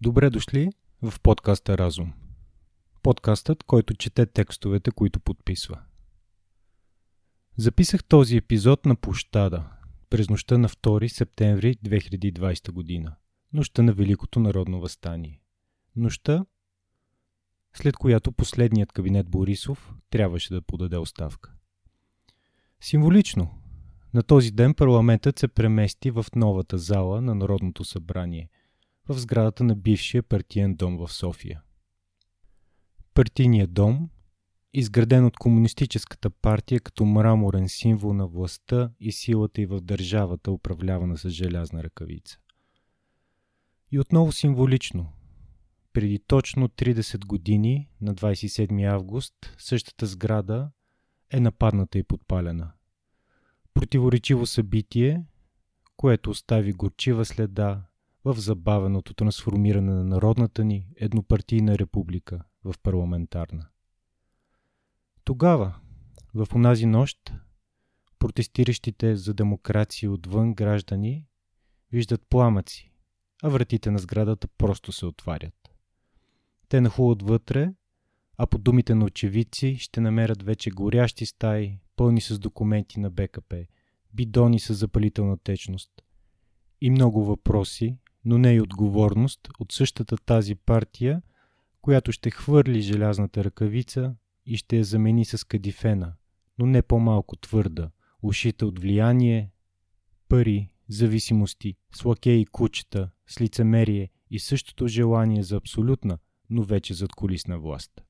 Добре дошли в подкаста Разум. Подкастът, който чете текстовете, които подписва. Записах този епизод на площада през нощта на 2 септември 2020 година. Нощта на Великото народно въстание. Нощта, след която последният кабинет Борисов трябваше да подаде оставка. Символично, на този ден парламентът се премести в новата зала на Народното събрание – в сградата на бившия партиен дом в София. Партийният дом, изграден от Комунистическата партия като мраморен символ на властта и силата й в държавата, управлявана с желязна ръкавица. И отново символично, преди точно 30 години, на 27 август, същата сграда е нападната и подпалена. Противоречиво събитие, което остави горчива следа в забавеното трансформиране на народната ни еднопартийна република в парламентарна. Тогава, в онази нощ, протестиращите за демокрация отвън граждани виждат пламъци, а вратите на сградата просто се отварят. Те нахлуват вътре, а по думите на очевидци ще намерят вече горящи стаи, пълни с документи на БКП, бидони с запалителна течност и много въпроси, но не и отговорност от същата тази партия, която ще хвърли желязната ръкавица и ще я замени с кадифена, но не по-малко твърда, ушита от влияние, пари, зависимости, с лакеи и кучета, с лицемерие и същото желание за абсолютна, но вече задкулисна власт.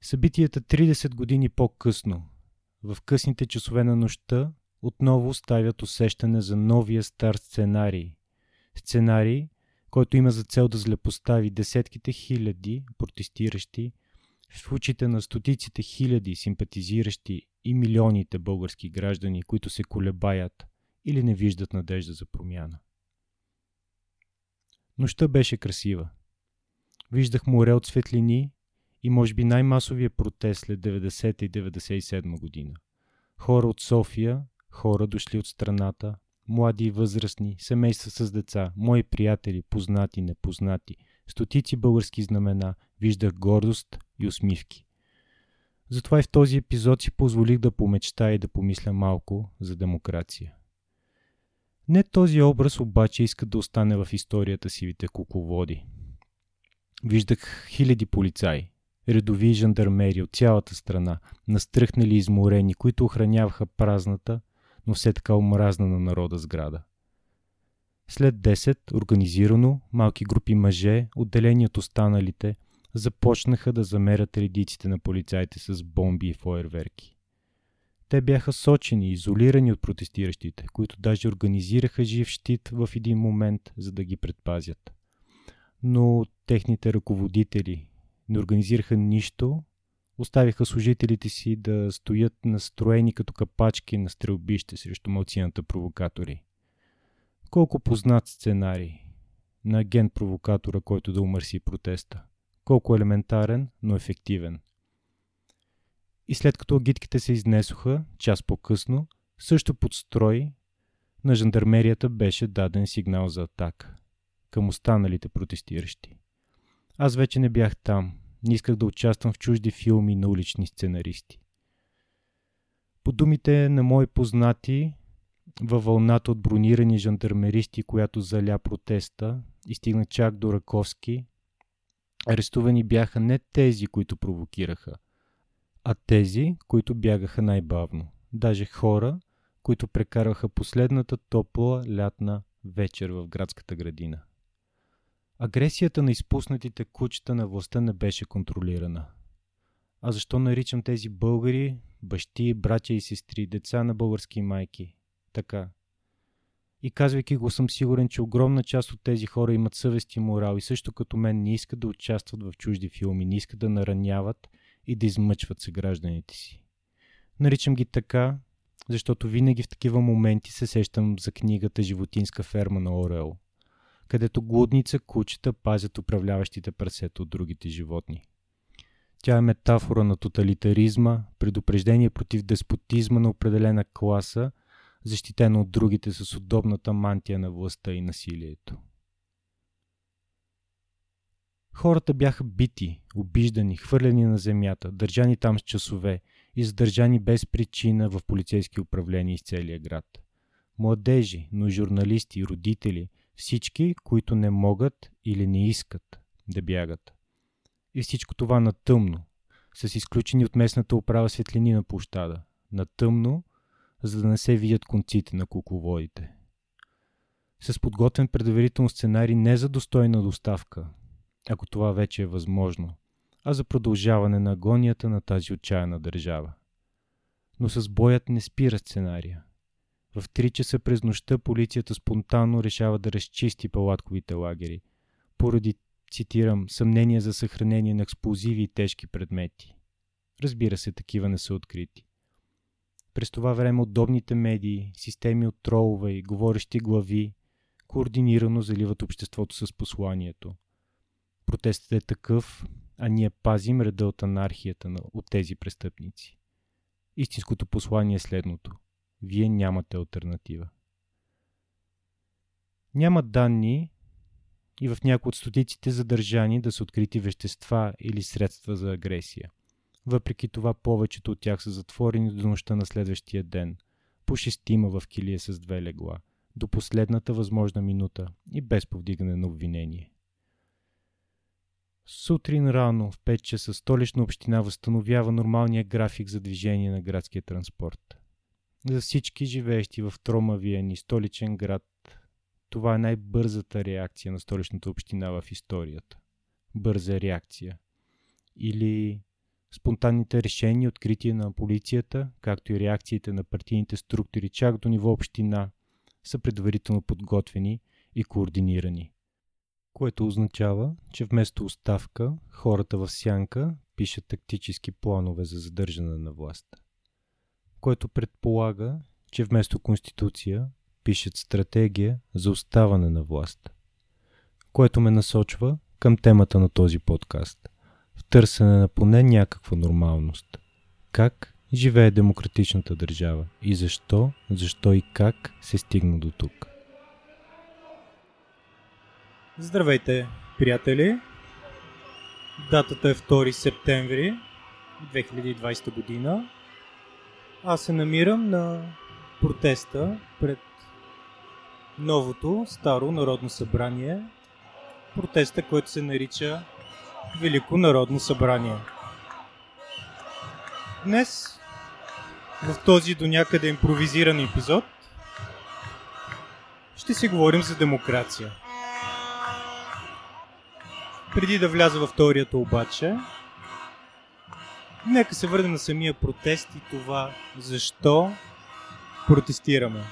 Събитията 30 години по-късно, в късните часове на нощта, отново оставят усещане за новия стар сценарий. Сценарий, който има за цел да злепостави десетките хиляди протестиращи в случаите на стотиците хиляди симпатизиращи и милионите български граждани, които се колебаят или не виждат надежда за промяна. Нощта беше красива. Виждах море от светлини и може би най-масовия протест след 90-та и 97-та година. Хора от София, хора дошли от страната, млади и възрастни, семейства с деца, мои приятели, познати, непознати, стотици български знамена, виждах гордост и усмивки. Затова и в този епизод си позволих да помечтая и да помисля малко за демокрация. Не този образ обаче иска да остане в историята сивите кукловоди. Виждах хиляди полицаи, редови жандармери от цялата страна, настръхнали и изморени, които охраняваха празната, но все така омразна на народа сграда. След 10, организирано, малки групи мъже, отделени от останалите, започнаха да замерят редиците на полицаите с бомби и фойерверки. Те бяха сочени, изолирани от протестиращите, които даже организираха жив щит в един момент, за да ги предпазят. Но техните ръководители не организираха нищо, оставиха служителите си да стоят настроени като капачки на стрелбище срещу малцината провокатори. Колко познат сценарий на агент-провокатора, който да умърси протеста. Колко елементарен, но ефективен. И след като агитките се изнесоха, час по-късно, също под строй на жандармерията беше даден сигнал за атака към останалите протестиращи. Аз вече не бях там. Не исках да участвам в чужди филми на улични сценаристи. По думите на мои познати, във вълната от бронирани жандармеристи, която заля протеста и стигна чак до Раковски, арестувани бяха не тези, които провокираха, а тези, които бягаха най-бавно. Даже хора, които прекарваха последната топла лятна вечер в градската градина. Агресията на изпуснатите кучета на властта не беше контролирана. А защо наричам тези българи, бащи, братя и сестри, деца на български майки? Така. И казвайки го, съм сигурен, че огромна част от тези хора имат съвест и морал и също като мен не искат да участват в чужди филми, не искат да нараняват и да измъчват съгражданите си. Наричам ги така, защото винаги в такива моменти се сещам за книгата «Животинска ферма» на Орел, където глудница кучета пазят управляващите прасета от другите животни. Тя е метафора на тоталитаризма, предупреждение против деспотизма на определена класа, защитена от другите с удобната мантия на властта и насилието. Хората бяха бити, обиждани, хвърлени на земята, държани там с часове и задържани без причина в полицейски управления из целия град. Младежи, но и журналисти, родители, всички, които не могат или не искат да бягат. И всичко това на тъмно, с изключени от местната управа светлини на площада. На тъмно, за да не се видят конците на кукловодите. С подготвен предварително сценарий не за достойна доставка, ако това вече е възможно, а за продължаване на агонията на тази отчаяна държава. Но с боят не спира сценария. В 3 часа през нощта полицията спонтанно решава да разчисти палатковите лагери, поради, цитирам, съмнение за съхранение на експлозиви и тежки предмети. Разбира се, такива не са открити. През това време удобните медии, системи от тролове и говорещи глави координирано заливат обществото с посланието. Протестът е такъв, а ние пазим реда от анархията от тези престъпници. Истинското послание е следното. Вие нямате алтернатива. Няма данни и в някои от стотиците задържани да са открити вещества или средства за агресия. Въпреки това повечето от тях са затворени до нощта на следващия ден, по 6 в килия с 2 легла, до последната възможна минута и без повдигане на обвинение. Сутрин рано в 5 часа столична община възстановява нормалния график за движение на градския транспорт. За всички живеещи в тромавия ни столичен град, това е най-бързата реакция на столичната община в историята. Бърза реакция. Или спонтанните решения, открития на полицията, както и реакциите на партийните структури чак до ниво община, са предварително подготвени и координирани. Което означава, че вместо оставка, хората в сянка пишат тактически планове за задържане на власт. Което предполага, че вместо конституция пишат стратегия за оставане на власт. Което ме насочва към темата на този подкаст. В търсене на поне някаква нормалност. Как живее демократичната държава и защо и как се стигна до тук? Здравейте, приятели! Датата е 2 септември 2020 година. Аз се намирам на протеста пред новото старо Народно събрание. Протеста, който се нарича Велико Народно събрание. Днес, в този до някъде импровизиран епизод, ще си говорим за демокрация. Преди да вляза във теорията обаче, нека се върнем на самия протест и това защо протестираме.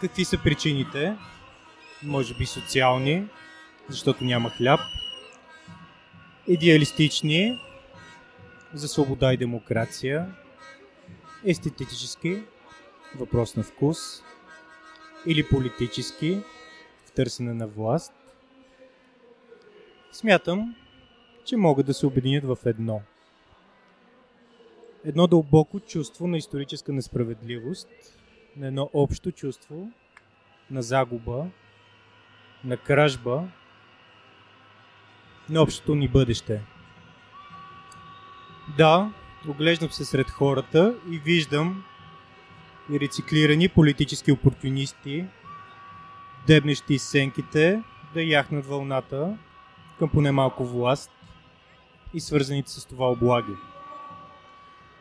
Какви са причините? Може би социални, защото няма хляб. Идеалистични, за свобода и демокрация. Естетически, въпрос на вкус. Или политически, в търсене на власт. Смятам, че могат да се обединят в едно. Едно дълбоко чувство на историческа несправедливост, на едно общо чувство на загуба, на кражба, на общото ни бъдеще. Да, оглеждам се сред хората и виждам и рециклирани политически опортунисти, дебнещи сенките да яхнат вълната към поне малко власт и свързаните с това облаги.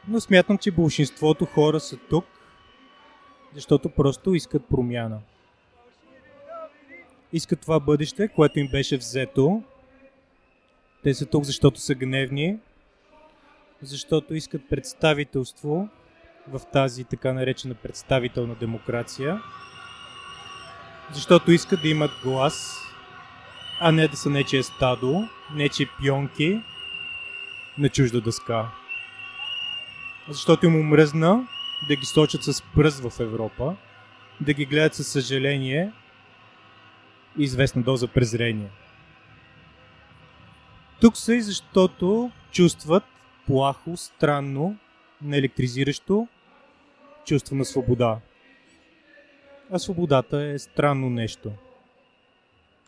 Но смятам, че болшинството хора са тук, защото просто искат промяна. Искат това бъдеще, което им беше взето. Те са тук, защото са гневни, защото искат представителство в тази така наречена представителна демокрация, защото искат да имат глас, а не да са нечие стадо, нечие пионки на чужда дъска. Защото им омръзна да ги сочат с пръст в Европа, да ги гледат със съжаление и известна доза презрение. Тук са и защото чувстват плахо, странно, неелектризиращо чувство на свобода. А свободата е странно нещо.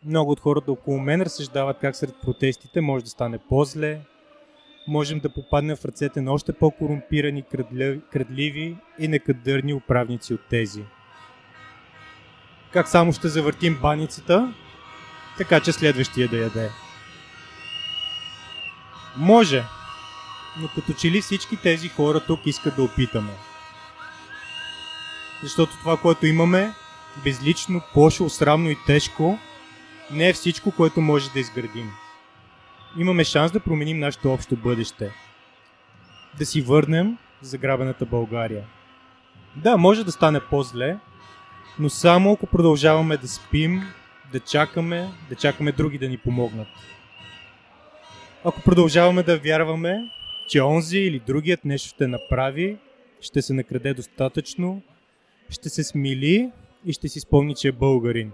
Много от хората около мен разсъждават как сред протестите може да стане по-зле, можем да попаднем в ръцете на още по-корумпирани, крадливи и некадърни управници от тези. Как само ще завъртим баницата, така че следващия да яде. Може, но като че ли всички тези хора тук искат да опитаме. Защото това, което имаме, безлично, пошло, срамно и тежко, не е всичко, което може да изградим. Имаме шанс да променим нашето общо бъдеще. Да си върнем заграбената България. Да, може да стане по-зле, но само ако продължаваме да спим, да чакаме други да ни помогнат. Ако продължаваме да вярваме, че онзи или другият нещо ще направи, ще се накраде достатъчно, ще се смили и ще си спомни, че е българин.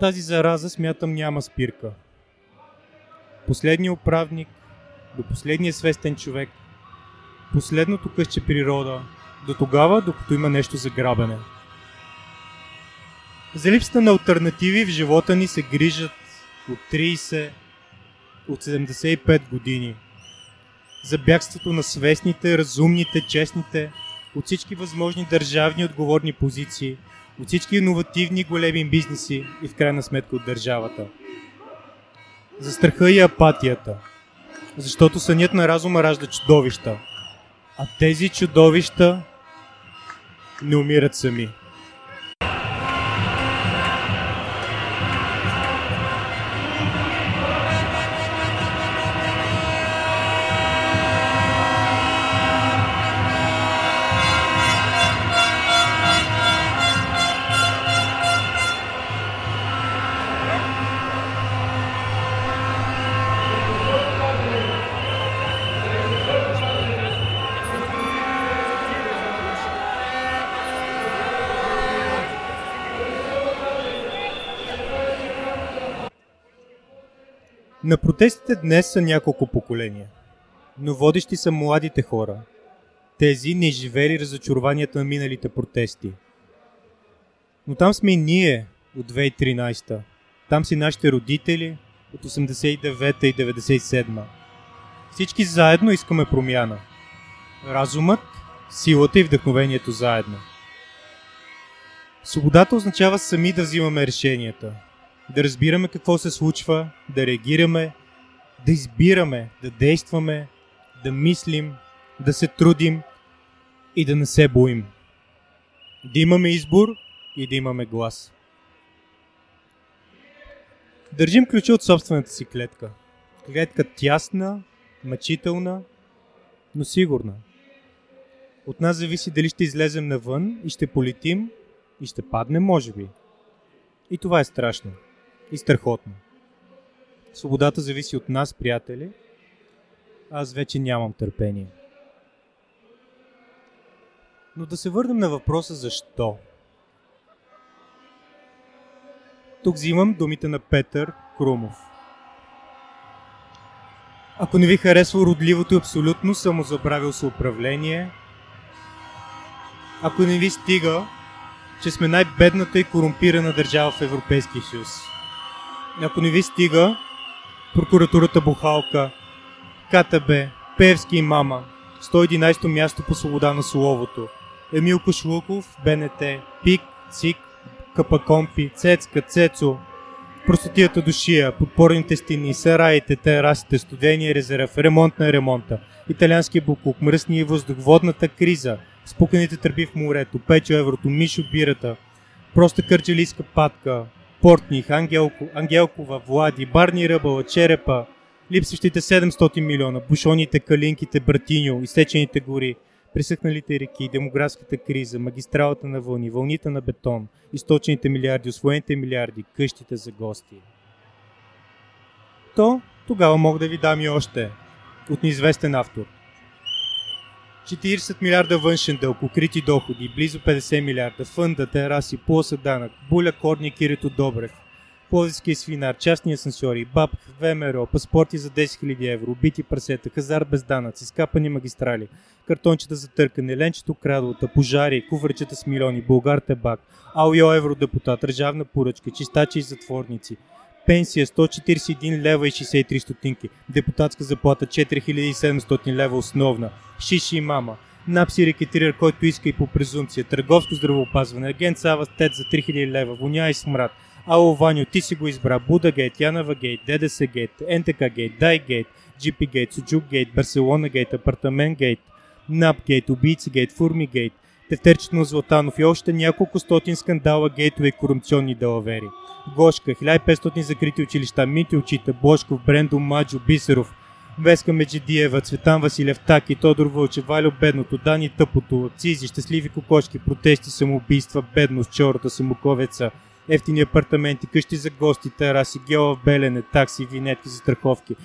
Тази зараза, смятам, няма спирка. Последният управник, до последния свестен човек, последното къще природа, до тогава, докато има нещо за грабене. За липсата на алтернативи в живота ни се грижат от 30, от 75 години. За бягството на свестните, разумните, честните, от всички възможни държавни отговорни позиции, от всички иновативни големи бизнеси и в крайна сметка от държавата. За страха и апатията, защото сънят на разума ражда чудовища, а тези чудовища не умират сами. На протестите днес са няколко поколения, но водещи са младите хора. Тези не изживели разочарованията на миналите протести. Но там сме и ние от 2013-та. Там си нашите родители от 89-та и 97-та. Всички заедно искаме промяна. Разумът, силата и вдъхновението заедно. Свободата означава сами да взимаме решенията. Да разбираме какво се случва, да реагираме, да избираме, да действаме, да мислим, да се трудим и да не се боим. Да имаме избор и да имаме глас. Държим ключа от собствената си клетка. Клетка тясна, мъчителна, но сигурна. От нас зависи дали ще излезем навън и ще полетим и ще паднем, може би. И това е страшно. И страхотно. Свободата зависи от нас, приятели. Аз вече нямам търпение. Но да се върнем на въпроса защо. Тук взимам думите на Петър Крумов. Ако не ви харесва родливото и абсолютно самозабравил се управление, ако не ви стига, че сме най-бедната и корумпирана държава в Европейския съюз. Ако не ви стига прокуратурата бухалка, КТБ, Пеевски и мама, 111-то място по свобода на словото, Емил Кашулаков, БНТ, Пик, Цик, Капакомпи, Цецка, Цецо, простотията душия, подпорните стени, сараите, терасите, студения резерв, ремонт на ремонта, италиански буклук, мръсния въздух, водната криза, спуканите тръби в морето, Печо еврото, Мишо бирата, проста кърджалийска патка, Портних, Ангелкова, Влади, Барни Ръбала, Черепа, липсващите 700 милиона, бушоните, калинките, Братиньо, изсечените гори, пресъхналите реки, демографската криза, магистралата на вълни, вълните на бетон, източените милиарди, освоените милиарди, къщите за гости. То тогава мога да ви дам и още от неизвестен автор. 40 милиарда външен дълг, укрити доходи, близо 50 милиарда, фънда, тераси, плоса данък, буля, Корни, Кирито Добрев, Пловдивския свинар, частни асансьори, БАП, ВМРО, паспорти за 10 000 евро, убити прасета, хазар без данъци, скапани магистрали, картончета за търкане, ленчето крадолата, пожари, кувърчета с милиони, Булгартабак, АО евродепутат, държавна поръчка, чистачи и затворници, пенсия 141 лева и 63 стотинки, депутатска заплата 4700 лева основна, шиши и мама, НАПС и рекетирир, който иска и по презумпция, търговско здравеопазване, агент Сава Тет за 3000 лева, воня и смрад, Ало Ваню, ти си го избра, Будагейт, Янавагейт, Дедесегейт, НТК гейт, Дай гейт, Джипи гейт, Суджук гейт, Барселонагейт, Апартамент гейт, НАП гейт, убийци гейт, фурми гейт, тефтерчето на Златанов и още няколко стотин скандала, гейтове и корупционни далавери. Гошка, 1500 закрити училища, Мити очите, Бошков, Брендо, Маджо, Бисеров, Веска Меджидиева, Цветан Василев, Таки, Тодор Вълчев, Валю Бедното, Дани Тъпото, акцизи, щастливи кокошки, протести, самоубийства, бедност, чората, самоковеца, ефтини апартаменти, къщи за гости, тераси, гела в Белене, такси, винетки за страховки,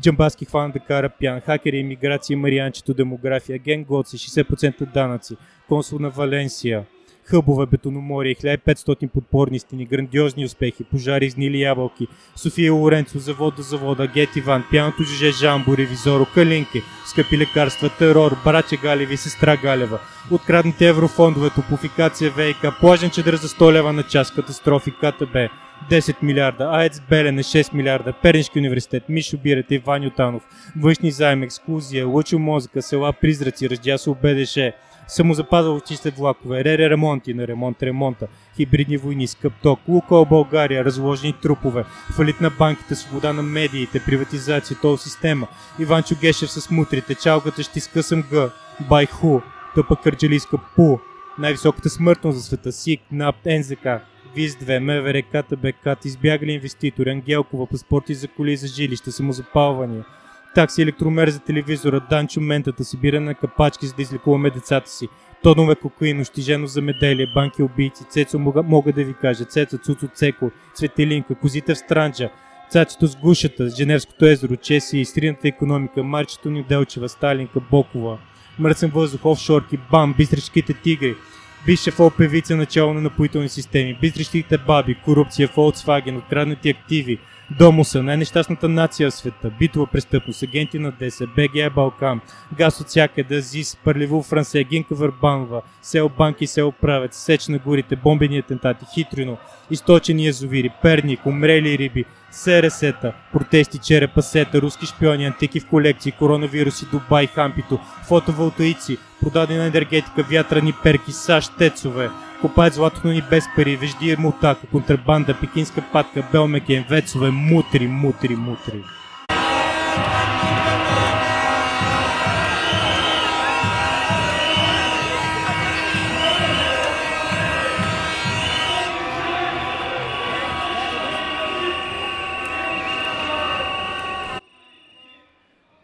Джамбаски хвана да кара пиян, хакери, имиграция, Марианчето, демография, ген Гоци, 60% данъци, консул на Валенсия, хъбове, бетономорие, 1500 подпорни стени, грандиозни успехи, пожари, изнили ябълки, София Лоренцо, завод до завода, Гет Иван, пияното жже Жамбо, ревизоро, Калинки, скъпи лекарства, терор, братя Галеви, сестра Галева, откраднати еврофондове, топофикация, ВИК, плажен чадър за 100 лева на час, катастрофи, КТБ, 10 милиарда, АЕЦ Белене, 6 милиарда, Пернишки университет, Мишо Бирата и Ваню Танов, външни заем, ексклузия, Лъчо Мозъка, села Призраци, Ръждясо БДШ, самозапазало чисте влакове, рере ремонти на ремонта, хибридни войни, скъп ток, Лукойл България, разложени трупове, фалит на банките, свобода на медиите, приватизация, тол система, Иванчо Гешев с мутрите, чалката ще скъсам Г, Байху, тъпа кърджалийска Пу, най-високата смъртност за света, СИК, НАП, НЗК, ВИС-2, МВР, КТБ, КАТ, избягали инвеститори, Ангелкова, паспорти за коли за жилища, самозапалвания, такси, електромер за телевизора, Данчо ментата, събиране на капачки, за да излекуваме децата си, тонове кокаин, ощижено замеделие, банки убийци, Цецо мога да ви кажа, Цецо, Цуцо, Цеко, Цветелинка, козите в Странджа, Цачето с Гушата, Женевското езеро, Чесия, Истрината економика, Марчето Неделчева, Сталинка, Бокова, мръсен въздух, офшорки, бам, бистричките тигри, бивша фол певица, начало на напоителни системи, бистричките баби, корупция, Volkswagen, откраднати активи, Домуса, най-нещастната нация в света, битова престъпност, агенти на ДС, БГ Балкан, газ от всякъде, ЗИС, Пърливо, Франция, Гинка Върбанова, село Банки, село Правец, сеч на горите, бомбени атентати, Хитрино, източени язовири, Перник, умрели риби, СРС-та, протести, Черепа, сета, руски шпиони, антики в колекции, коронавируси, Дубай, Хампито, фотоволтаици, продадена енергетика, вятрани перки, САЩ, тецове, копаят златото ни без пари, вежди мутака, контрабанда, пекинска патка, белмекен, вецове, мутри.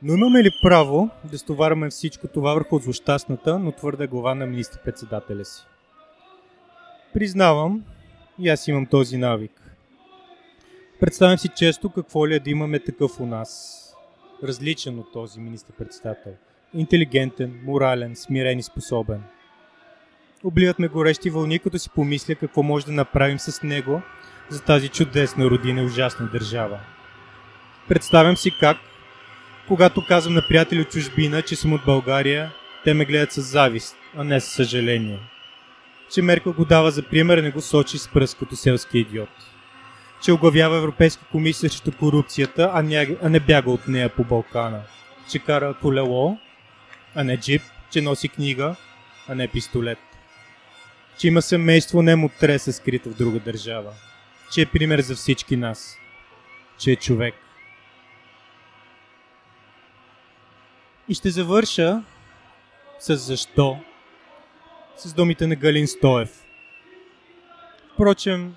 Но имаме ли право да стоварваме всичко това върху злощастната, но твърда глава на министър-председателя си? Признавам, и аз имам този навик. Представям си често какво ли е да имаме такъв у нас, различен от този министър-председател. Интелигентен, морален, смирен и способен. Обливат ме горещи вълни, като си помисля какво може да направим с него за тази чудесна родина и ужасна държава. Представям си как, когато казвам на приятели от чужбина, че съм от България, те ме гледат с завист, а не с съжаление. Че Меркел го дава за пример и не го сочи с пръст като селски идиот. Че оглавява Европейска комисия срещу корупцията, а не бяга от нея по Балкана. Че кара колело, а не джип. Че носи книга, а не пистолет. Че има семейство, не му треса скрита в друга държава. Че е пример за всички нас. Че е човек. И ще завърша с защо. С думите на Галин Стоев. Впрочем,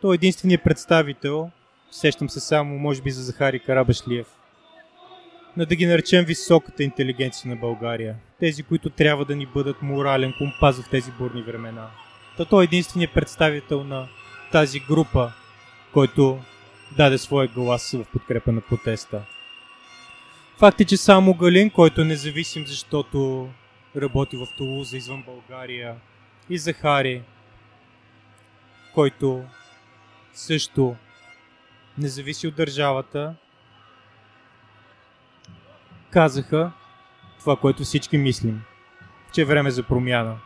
той е единственият представител, сещам се само, може би, за Захари Карабашлиев, на да ги наречем високата интелигенция на България. Тези, които трябва да ни бъдат морален компас в тези бурни времена. Та той е единственият представител на тази група, който даде своя глас в подкрепа на протеста. Факт е, че само Галин, който е независим, защото работи в Тулуза, извън България, и Захари, който също не зависи от държавата. Казаха това, което всички мислим, че е време за промяна.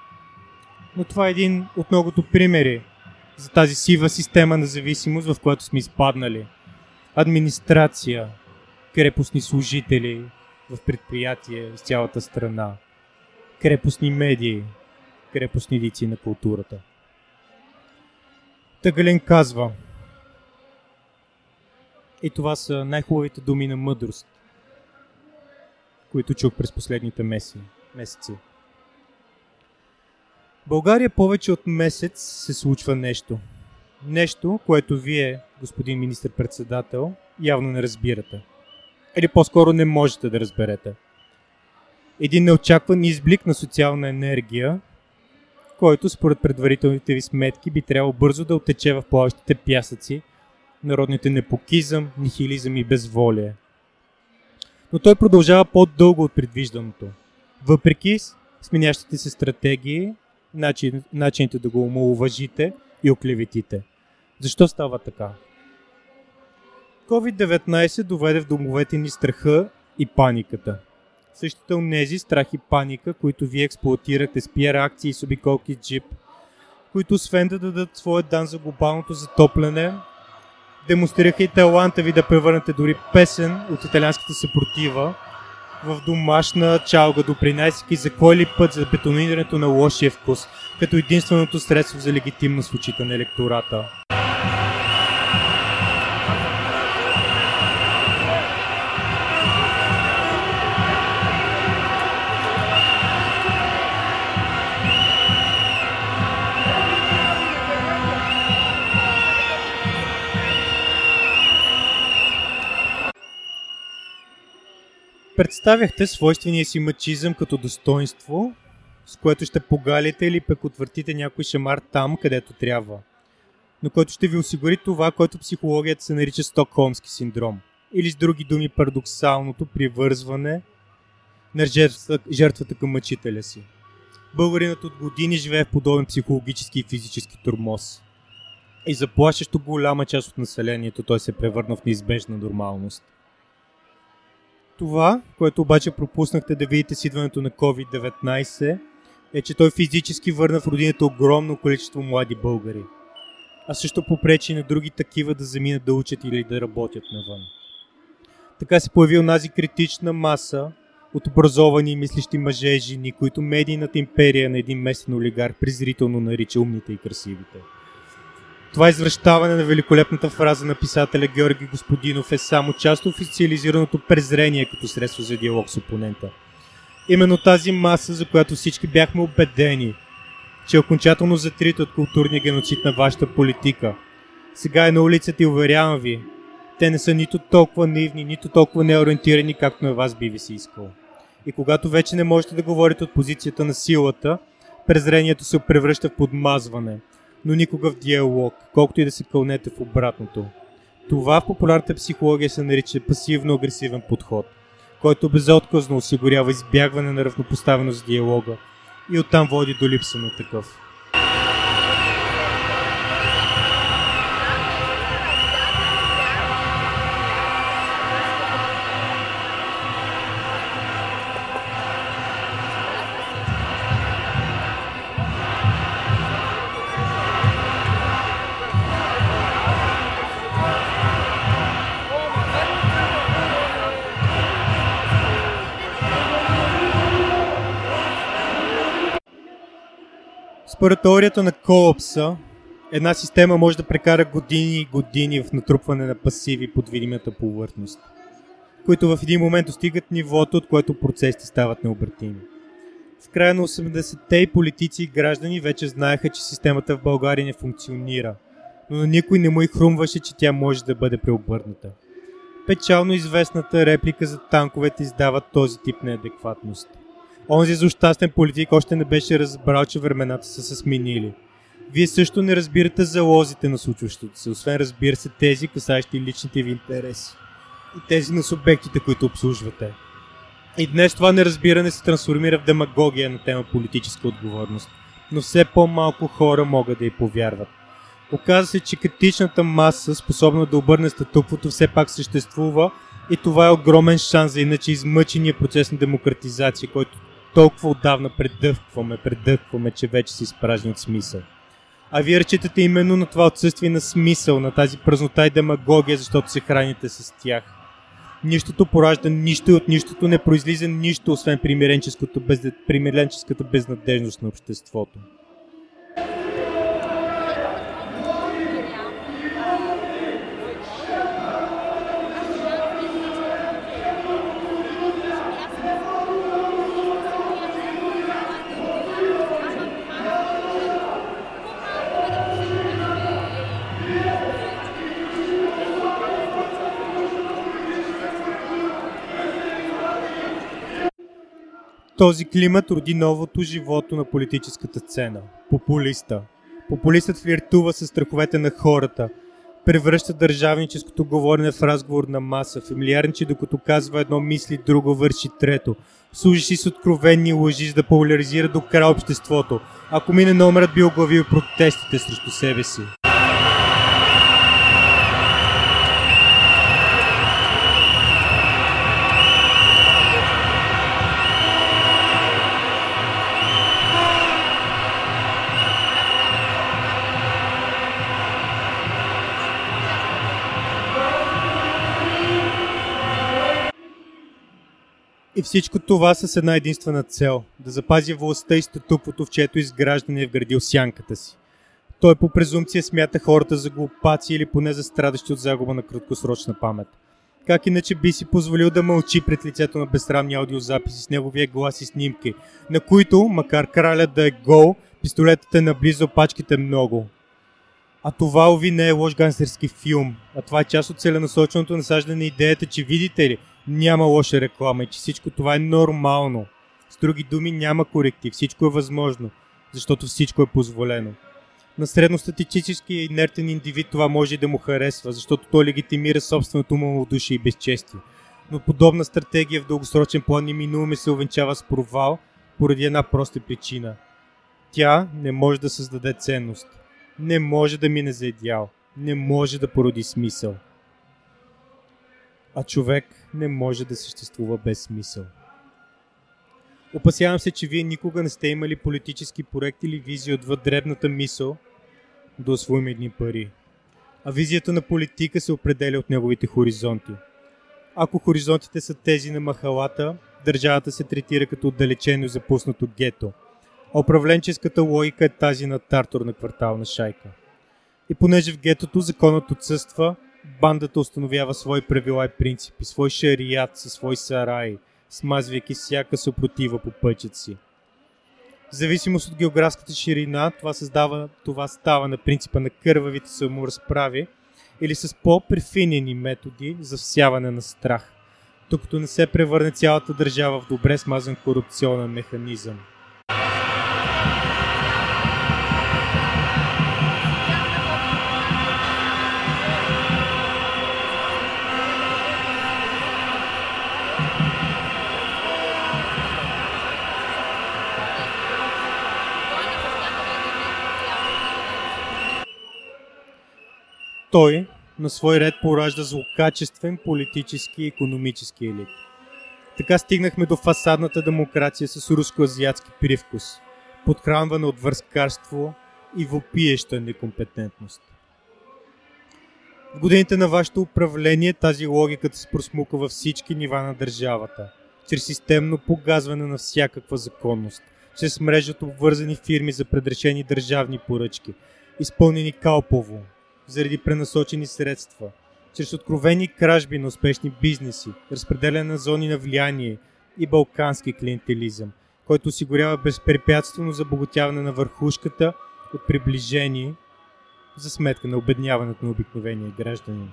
Но това е един от многото примери за тази сива система на зависимост, в която сме изпаднали. Администрация, крепостни служители в предприятие в цялата страна, крепостни медии, крепостни дици на културата. Тъгален казва, и това са най-хубавите думи на мъдрост, които чух през последните месеци. България повече от месец се случва нещо. Нещо, което вие, господин министър-председател, явно не разбирате. Или по-скоро не можете да разберете. Един неочакван изблик на социална енергия, който според предварителните ви сметки би трябвало бързо да оттече в плаващите пясъци, народните непокизъм, нихилизъм и безволие. Но той продължава по-дълго от предвижданото. Въпреки сменящите се стратегии, начините да го омаловажите и оклеветите. Защо става така? COVID-19 доведе в домовете ни страха и паниката. Същите онези страх и паника, които вие експлоатирате с пиар акции и собиколки джип, които освен да дадат своя дан за глобалното затопляне, демонстрираха и таланта ви да превърнете дори песен от италианската съпротива в домашна чалга, допринасяйки за кой ли път за бетонирането на лошия вкус, като единственото средство за легитимност в очите на електората. Представяхте свойствения си мачизъм като достоинство, с което ще погалите или пък отвъртите някой шамар там, където трябва, но което ще ви осигури това, което психологията се нарича Стокхолмски синдром, или с други думи парадоксалното привързване на жертвата към мъчителя си. Българинът от години живее в подобен психологически и физически тормоз и заплашещо голяма част от населението той се превърна в неизбежна нормалност. Това, което обаче пропуснахте да видите с идването на COVID-19, е, че той физически върна в родината огромно количество млади българи, а също попречи на други такива да заминат да учат или да работят навън. Така се появи онази критична маса от образовани и мислещи мъже и жени, които медийната империя на един местен олигарх презрително нарича умните и красивите. Това извращаване на великолепната фраза на писателя Георги Господинов е само част от официализираното презрение като средство за диалог с опонента. Именно тази маса, за която всички бяхме убедени, че окончателно затрита от културния геноцид на вашата политика, сега е на улицата и уверявам ви, те не са нито толкова наивни, нито толкова неориентирани, както на вас би ви се искало. И когато вече не можете да говорите от позицията на силата, презрението се превръща в подмазване, но никога в диалог, колкото и да се кълнете в обратното. Това в популярната психология се нарича пасивно-агресивен подход, който безотказно осигурява избягване на равнопоставеност в диалога и оттам води до липса на такъв. Според теорията на колапса, една система може да прекара години и години в натрупване на пасиви под видимата повърхност, които в един момент достигат нивото, от което процесите стават необратими. В края на 80-те и политици и граждани вече знаеха, че системата в България не функционира, но на никой не му и хрумваше, че тя може да бъде преобърната. Печално известната реплика за танковете издава този тип неадекватност. Онзи злощастен политик още не беше разбрал, че времената са се сменили. Вие също не разбирате залозите на случващото се, освен разбира се тези, касаещи личните ви интереси и тези на субектите, които обслужвате. И днес това неразбиране се трансформира в демагогия на тема политическа отговорност, но все по-малко хора могат да й повярват. Оказва се, че критичната маса, способна да обърне статуквото, все пак съществува и това е огромен шанс за иначе измъчения процес на демократизация, който толкова отдавна предъхваме, че вече се изпразни от смисъл. А вие речете именно на това отсъствие на смисъл, на тази празнота и демагогия, защото се храните с тях. Нищото поражда нищо и от нищото не произлиза нищо, освен примиренческата безнадежност на обществото. Този климат роди новото живото на политическата сцена – популиста. Популистът флиртува със страховете на хората, превръща държавническото говорене в разговор на маса, фамилиарничи, докато казва едно, мисли друго, върши трето. Служи си с откровени лъжи, за да поляризира до край обществото. Ако мине номерът, би оглавил протестите срещу себе си. И всичко това с една единствена цел – да запази властта и статуквото, в чието изграждане е вградил сянката си. Той по презумпция смята хората за глупаци или поне за страдащи от загуба на краткосрочна памет. Как иначе би си позволил да мълчи пред лицето на безсрамни аудиозаписи с неговия глас и снимки, на които, макар кралят да е гол, пистолетът е наблизо, пачките много. А това, ови, не е лош гангстерски филм, а това е част от целенасоченото насаждане на идеята, че видите ли, няма лоша реклама и че всичко това е нормално. С други думи, няма коректив, всичко е възможно, защото всичко е позволено. На средностатистическия инертен индивид това може и да му харесва, защото той легитимира собственото малодушие и безчестие. Но подобна стратегия в дългосрочен план неминуемо се увенчава с провал поради една проста причина. Тя не може да създаде ценност. Не може да мине за идеал. Не може да породи смисъл. А човек не може да съществува без смисъл. Опасявам се, че вие никога не сте имали политически проект или визия отвъд дребната мисъл да освоим едни пари. А визията на политика се определя от неговите хоризонти. Ако хоризонтите са тези на махалата, държавата се третира като отдалечено и запуснато гето. А управленческата логика е тази на тартор на квартална шайка. И понеже в гетото законът отсъства, бандата установява свои правила и принципи, свой шарият със свои сараи, смазвайки всяка съпротива по пътят си. В зависимост от географската ширина, това става на принципа на кървавите саморазправи или с по-префинени методи за всяване на страх, докато не се превърне цялата държава в добре смазан корупционен механизъм. Той на свой ред поражда злокачествен политически и економически елит. Така стигнахме до фасадната демокрация с руско-азиатски привкус, подхранвана от връзкарство и вопиеща некомпетентност. В годините на вашето управление тази логиката се просмука във всички нива на държавата, чрез системно погазване на всякаква законност, чрез мрежа от обвързани фирми за предрешени държавни поръчки, изпълнени калпово, заради пренасочени средства, чрез откровени кражби на успешни бизнеси, разпределяне на зони на влияние и балкански клиентелизъм, който осигурява безпрепятствено забогатяване на върхушката от приближение за сметка на обедняването на обикновения гражданин.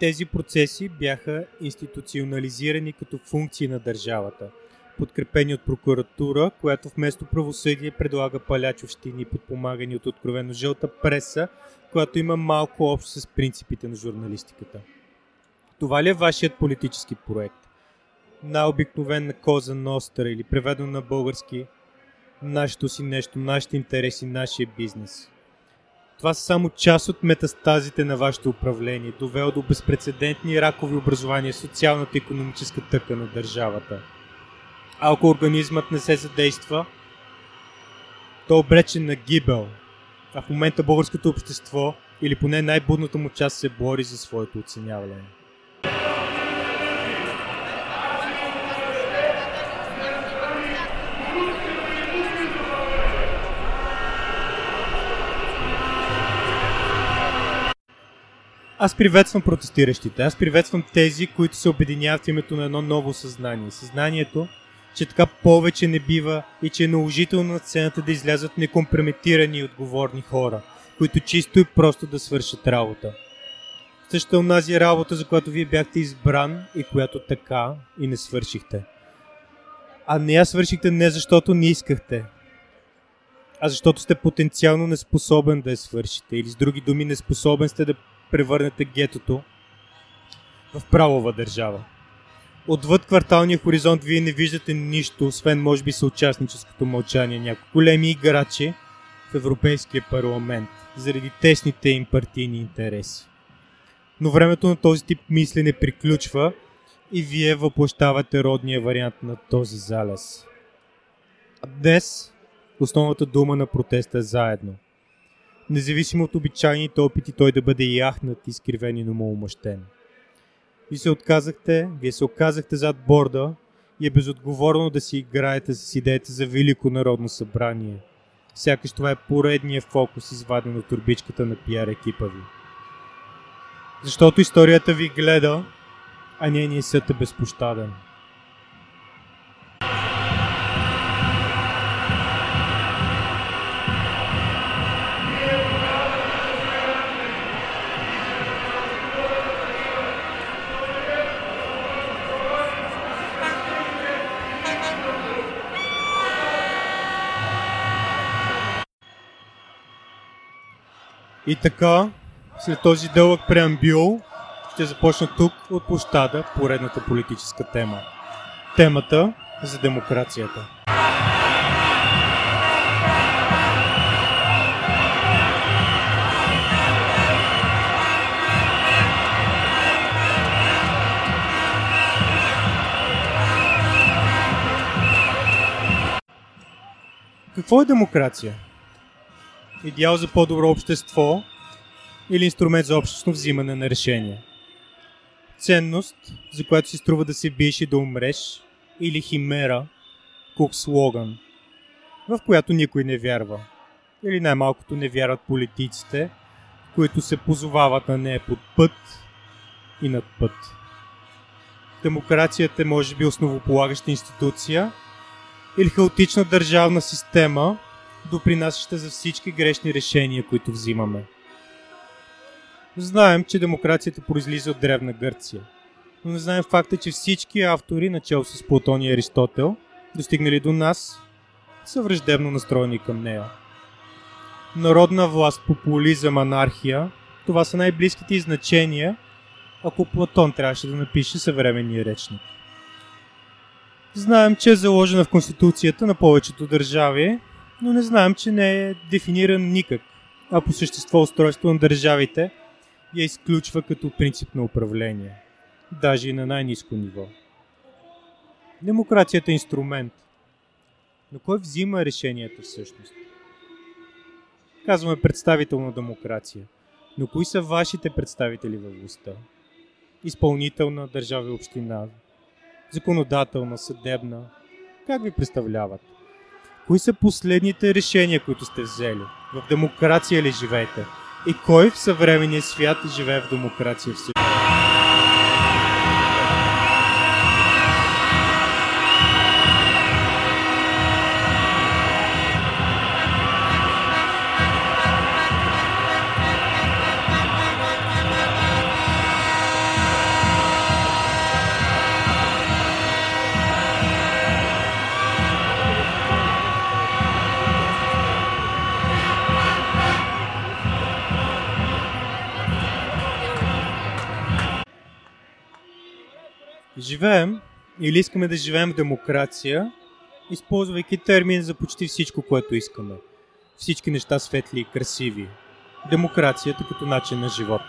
Тези процеси бяха институционализирани като функции на държавата, подкрепени от прокуратура, която вместо правосъдие предлага палячовщини, подпомагани от откровено жълта преса, която има малко общо с принципите на журналистиката. Това ли е вашият политически проект? Най-обикновена коза ностра или преведено на български нашето си нещо, нашите интереси, нашия бизнес. Това са само част от метастазите на вашето управление, довело до безпрецедентни ракови образования в социалната и икономическа тъкан на държавата. А ако организмът не се задейства, то е обречен на гибел. А в момента българското общество, или поне най-будната му част, се бори за своето оценяване. Аз приветствам протестиращите. Аз приветствам тези, които се обединяват в името на едно ново съзнание. Съзнанието, че така повече не бива и че е наложително на сцената да излязат некомпрометирани и отговорни хора, които чисто и просто да свършат работа. Същата онази работа, за която вие бяхте избран и която така и не свършихте. А не я свършихте не защото не искахте, а защото сте потенциално неспособен да я свършите. Или с други думи, неспособен сте да превърнете гетото в правова държава. Отвъд кварталния хоризонт вие не виждате нищо, освен може би съучастническото мълчание някои големи играчи в Европейския парламент, заради тесните им партийни интереси. Но времето на този тип мислене приключва и вие въплащавате родния вариант на този залез. Днес основната дума на протеста е заедно. Независимо от обичайните опити той да бъде яхнат, изкривен и намаломъщен. Вие се отказахте зад борда и е безотговорно да си играете с идеята за Велико Народно събрание. Сякаш това е поредният фокус, изваден от турбичката на пиар екипа ви. Защото историята ви гледа, а нейният съд е безпощаден. И така, след този дълъг преамбюл, ще започна тук от площада поредната политическа тема. Темата за демокрацията. Какво е демокрация? Идеал за по-добро общество или инструмент за общностно взимане на решения. Ценност, за която си струва да се биеш и да умреш, или химера, кук слоган, в която никой не вярва. Или най-малкото не вярват политиците, които се позовават на нея под път и над път. Демокрацията е може би основополагаща институция или хаотична държавна система, допринасяща за всички грешни решения, които взимаме. Знаем, че демокрацията произлиза от Древна Гърция, но не знаем факта, че всички автори, начало с Платон и Аристотел, достигнали до нас, са враждебно настроени към нея. Народна власт, популизъм, анархия – това са най-близките и значения, ако Платон трябваше да напише съвременния речник. Знаем, че е заложена в Конституцията на повечето държави, но не знаем, че не е дефиниран никак, а по същество устройство на държавите я изключва като принцип на управление, даже и на най-низко ниво. Демокрацията е инструмент, но кой взима решенията всъщност? Казваме представителна демокрация, но кои са вашите представители във властта? Изпълнителна, държава и община, законодателна, съдебна, как ви представляват? Кои са последните решения, които сте взели? В демокрация ли живеете? И кой в съвременния свят живее в демокрация всъщност? живеем или искаме да живеем в демокрация, използвайки термин за почти всичко, което искаме. Всички неща светли и красиви. Демокрацията като начин на живот.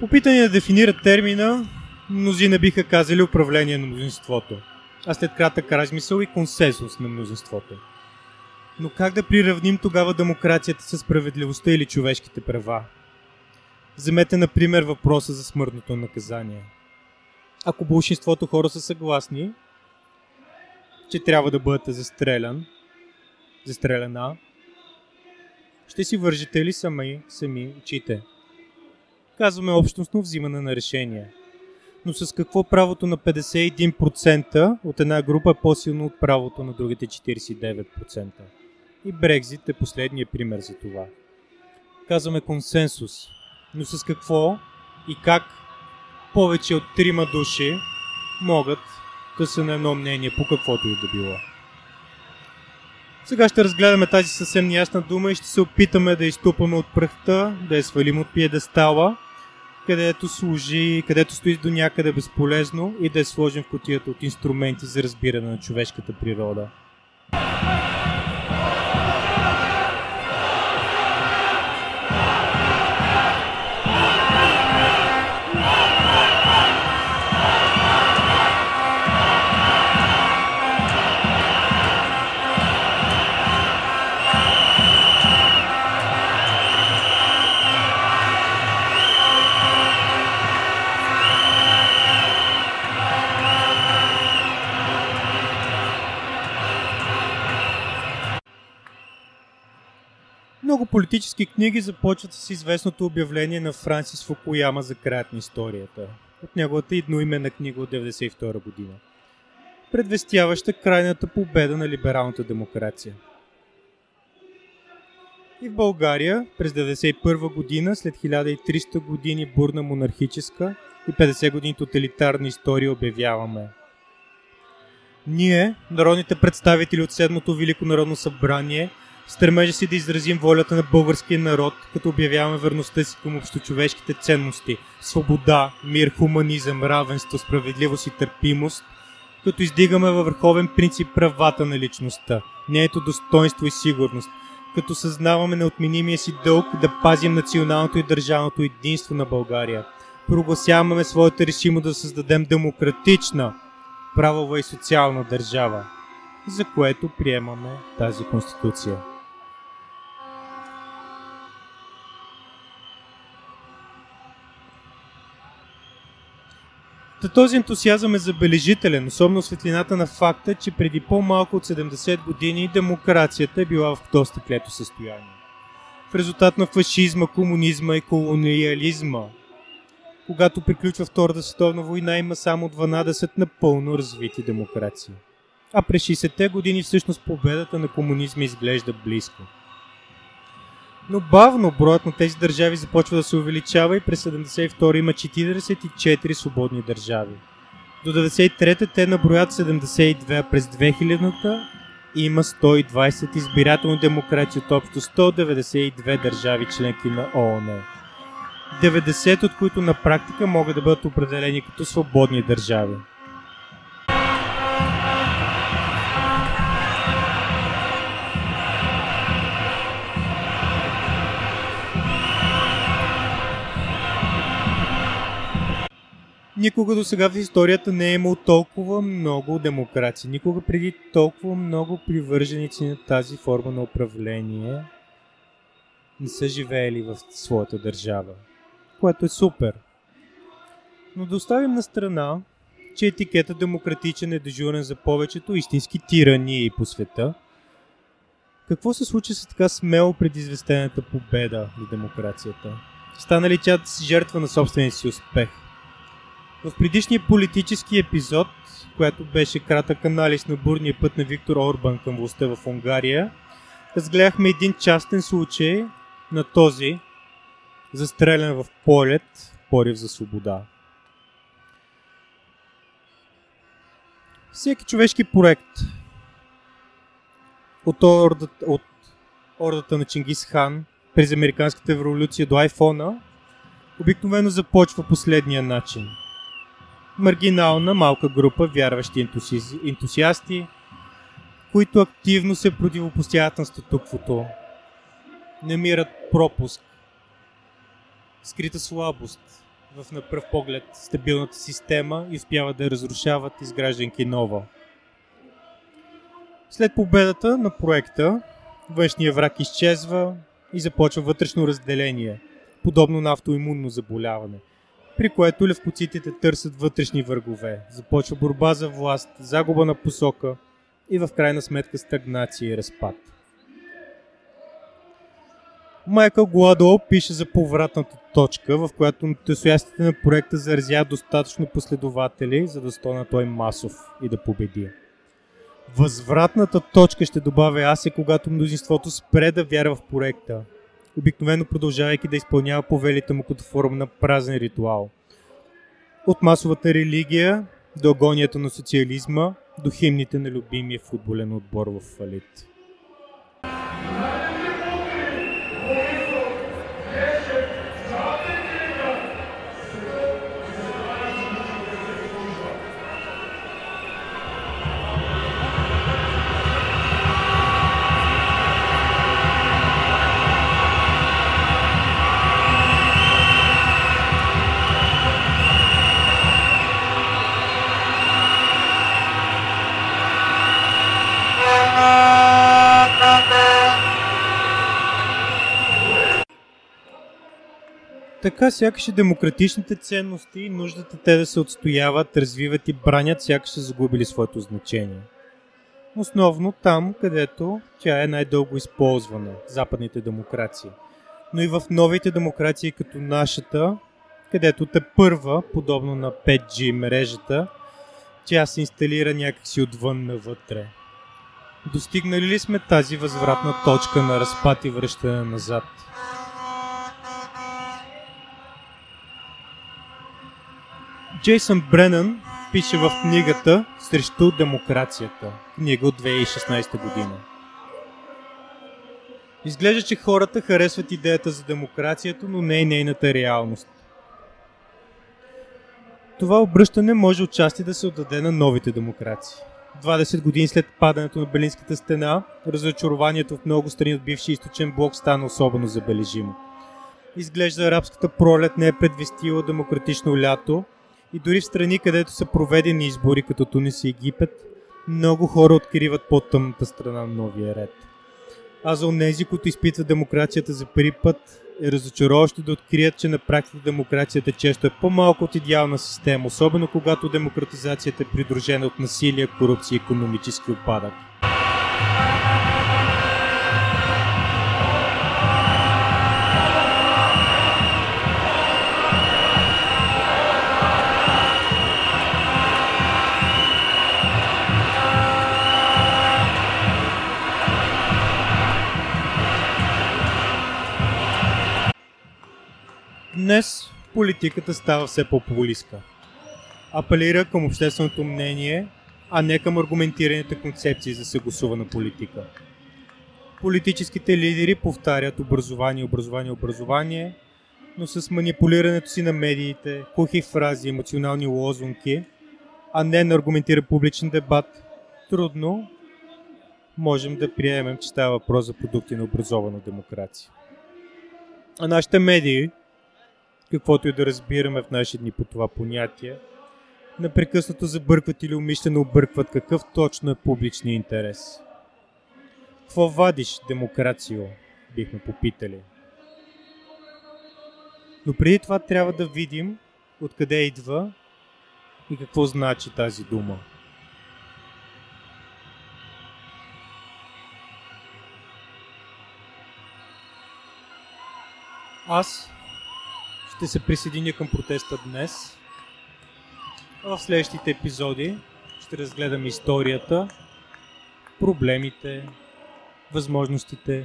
Попитани да дефинират термина, мнозина биха казали управление на мнозинството, а след кратък размисъл и консенсус на мнозинството. Но как да приравним тогава демокрацията със справедливостта или човешките права? Вземете, например, въпроса за смъртното наказание. Ако большинството хора са съгласни, че трябва да бъдете застрелена, ще си вържете ли сами очите? Казваме общностно взимане на решения. Но с какво правото на 51% от една група е по-силно от правото на другите 49%? И Брекзит е последният пример за това. Казваме консенсус. Но с какво и как повече от 3 души могат да са на едно мнение по каквото и да било? Сега ще разгледаме тази съвсем неясна дума и ще се опитаме да изтупаме от пръхта, да я свалим от пиедестала, където стои до някъде безполезно, и да я сложим в кутията от инструменти за разбиране на човешката природа. Много политически книги започват с известното обявление на Франсис Фукуяма за краят на историята, от неговата едноименна книга от 1992 година, предвестяваща крайната победа на либералната демокрация. И в България през 1991 година, след 1300 години бурна монархическа и 50 години тоталитарна история, обявяваме: ние, народните представители от 7-то Велико Народно събрание, стремежа си да изразим волята на българския народ, като обявяваме верността си към общочовешките ценности – свобода, мир, хуманизъм, равенство, справедливост и търпимост, като издигаме във върховен принцип правата на личността, нейното достойнство и сигурност, като съзнаваме неотменимия си дълг да пазим националното и държавното единство на България. Прогласяваме своята решимост да създадем демократична, правова и социална държава, за което приемаме тази конституция. Този ентусиазъм е забележителен, особено светлината на факта, че преди по-малко от 70 години демокрацията е била в доста клето състояние. В резултат на фашизма, комунизма и колониализма, когато приключва Втората световна война, има само 12 напълно развити демокрации. А през 60-те години всъщност победата на комунизма изглежда близко. Но бавно броят на тези държави започва да се увеличава и през 72 има 44 свободни държави. До 93-та те наброят 72, а през 2000-та има 120 избирателни демокрации от общо 192 държави членки на ООН. 90 от които на практика могат да бъдат определени като свободни държави. Никога до сега в историята не е имало толкова много демокрации, никога преди толкова много привърженици на тази форма на управление не са живеели в своята държава, което е супер. Но да оставим на страна, че етикетът демократичен е дежурен за повечето истински тирании по света. Какво се случи с така смело предизвестената победа на демокрацията? Стана ли тя жертва на собствения си успех? В предишния политически епизод, която беше кратък анализ на бурния път на Виктор Орбан към властта в Унгария, разгледахме един частен случай на този, застрелян в полет, порив за свобода. Всеки човешки проект от ордата на Чингис хан през американската революция до айфона обикновено започва последния начин. маргинална малка група вярващи ентусиасти, които активно се противопоставят на статуквото, намират пропуск, скрита слабост в на пръв поглед стабилната система и успяват да разрушават, изгражданки нова. След победата на проекта, външният враг изчезва и започва вътрешно разделение, подобно на автоимунно заболяване, при което левкоцитите търсят вътрешни врагове. Започва борба за власт, загуба на посока и в крайна сметка стагнация и разпад. Майкъл Гладуел пише за повратната точка, в която ентусиастите на проекта заразяват достатъчно последователи, за да стане той масов и да победи. Възвратната точка, ще добавя аз, е когато мнозинството спре да вярва в проекта, обикновено продължавайки да изпълнява повелите му като форма на празен ритуал. От масовата религия до агонията на социализма, до химните на любимия футболен отбор в фалит. Така сякаш и демократичните ценности и нуждата те да се отстояват, развиват и бранят, сякаш са загубили своето значение. Основно там, където тя е най-дълго използвана – западните демокрации. Но и в новите демокрации като нашата, където тепърва, подобно на 5G мрежата, тя се инсталира някакси отвън навътре. Достигнали ли сме тази възвратна точка на разпад и връщане назад? Джейсън Бренън пише в книгата «Срещу демокрацията», книга от 2016 година. Изглежда, че хората харесват идеята за демокрацията, но не и нейната реалност. Това обръщане може отчасти да се отдаде на новите демокрации. 20 години след падането на Берлинската стена, разочарованието в много страни от бившия източен блок стана особено забележимо. Изглежда, арабската пролет не е предвестила демократично лято, и дори в страни, където са проведени избори като Тунис и Египет, много хора откриват по-тъмната страна на новия ред. А за онези, които изпитват демокрацията за първи път, е разочароващо да открият, че на практика демокрацията често е по-малко от идеална система, особено когато демократизацията е придружена от насилие, корупция и икономически упадък. Днес политиката става все по-популистка. Апелира към общественото мнение, а не към аргументираните концепции за съгласувана политика. Политическите лидери повтарят образование, но с манипулирането си на медиите, кухи фрази, емоционални лозунги, а не на аргументиран публичен дебат, трудно можем да приемем, че става въпрос за продукти на образована демокрация. А нашите медии, каквото и да разбираме в наши дни по това понятие, непрекъснато забъркват или умишлено объркват какъв точно е публичният интерес. Какво вадиш, демокрацио, бихме попитали. Но преди това трябва да видим откъде идва и какво значи тази дума. Аз ще се присъединя към протеста днес. В следващите епизоди ще разгледам историята, проблемите, възможностите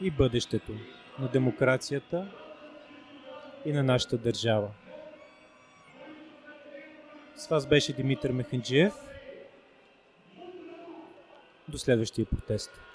и бъдещето на демокрацията и на нашата държава. С вас беше Димитър Механджиев. До следващия протест.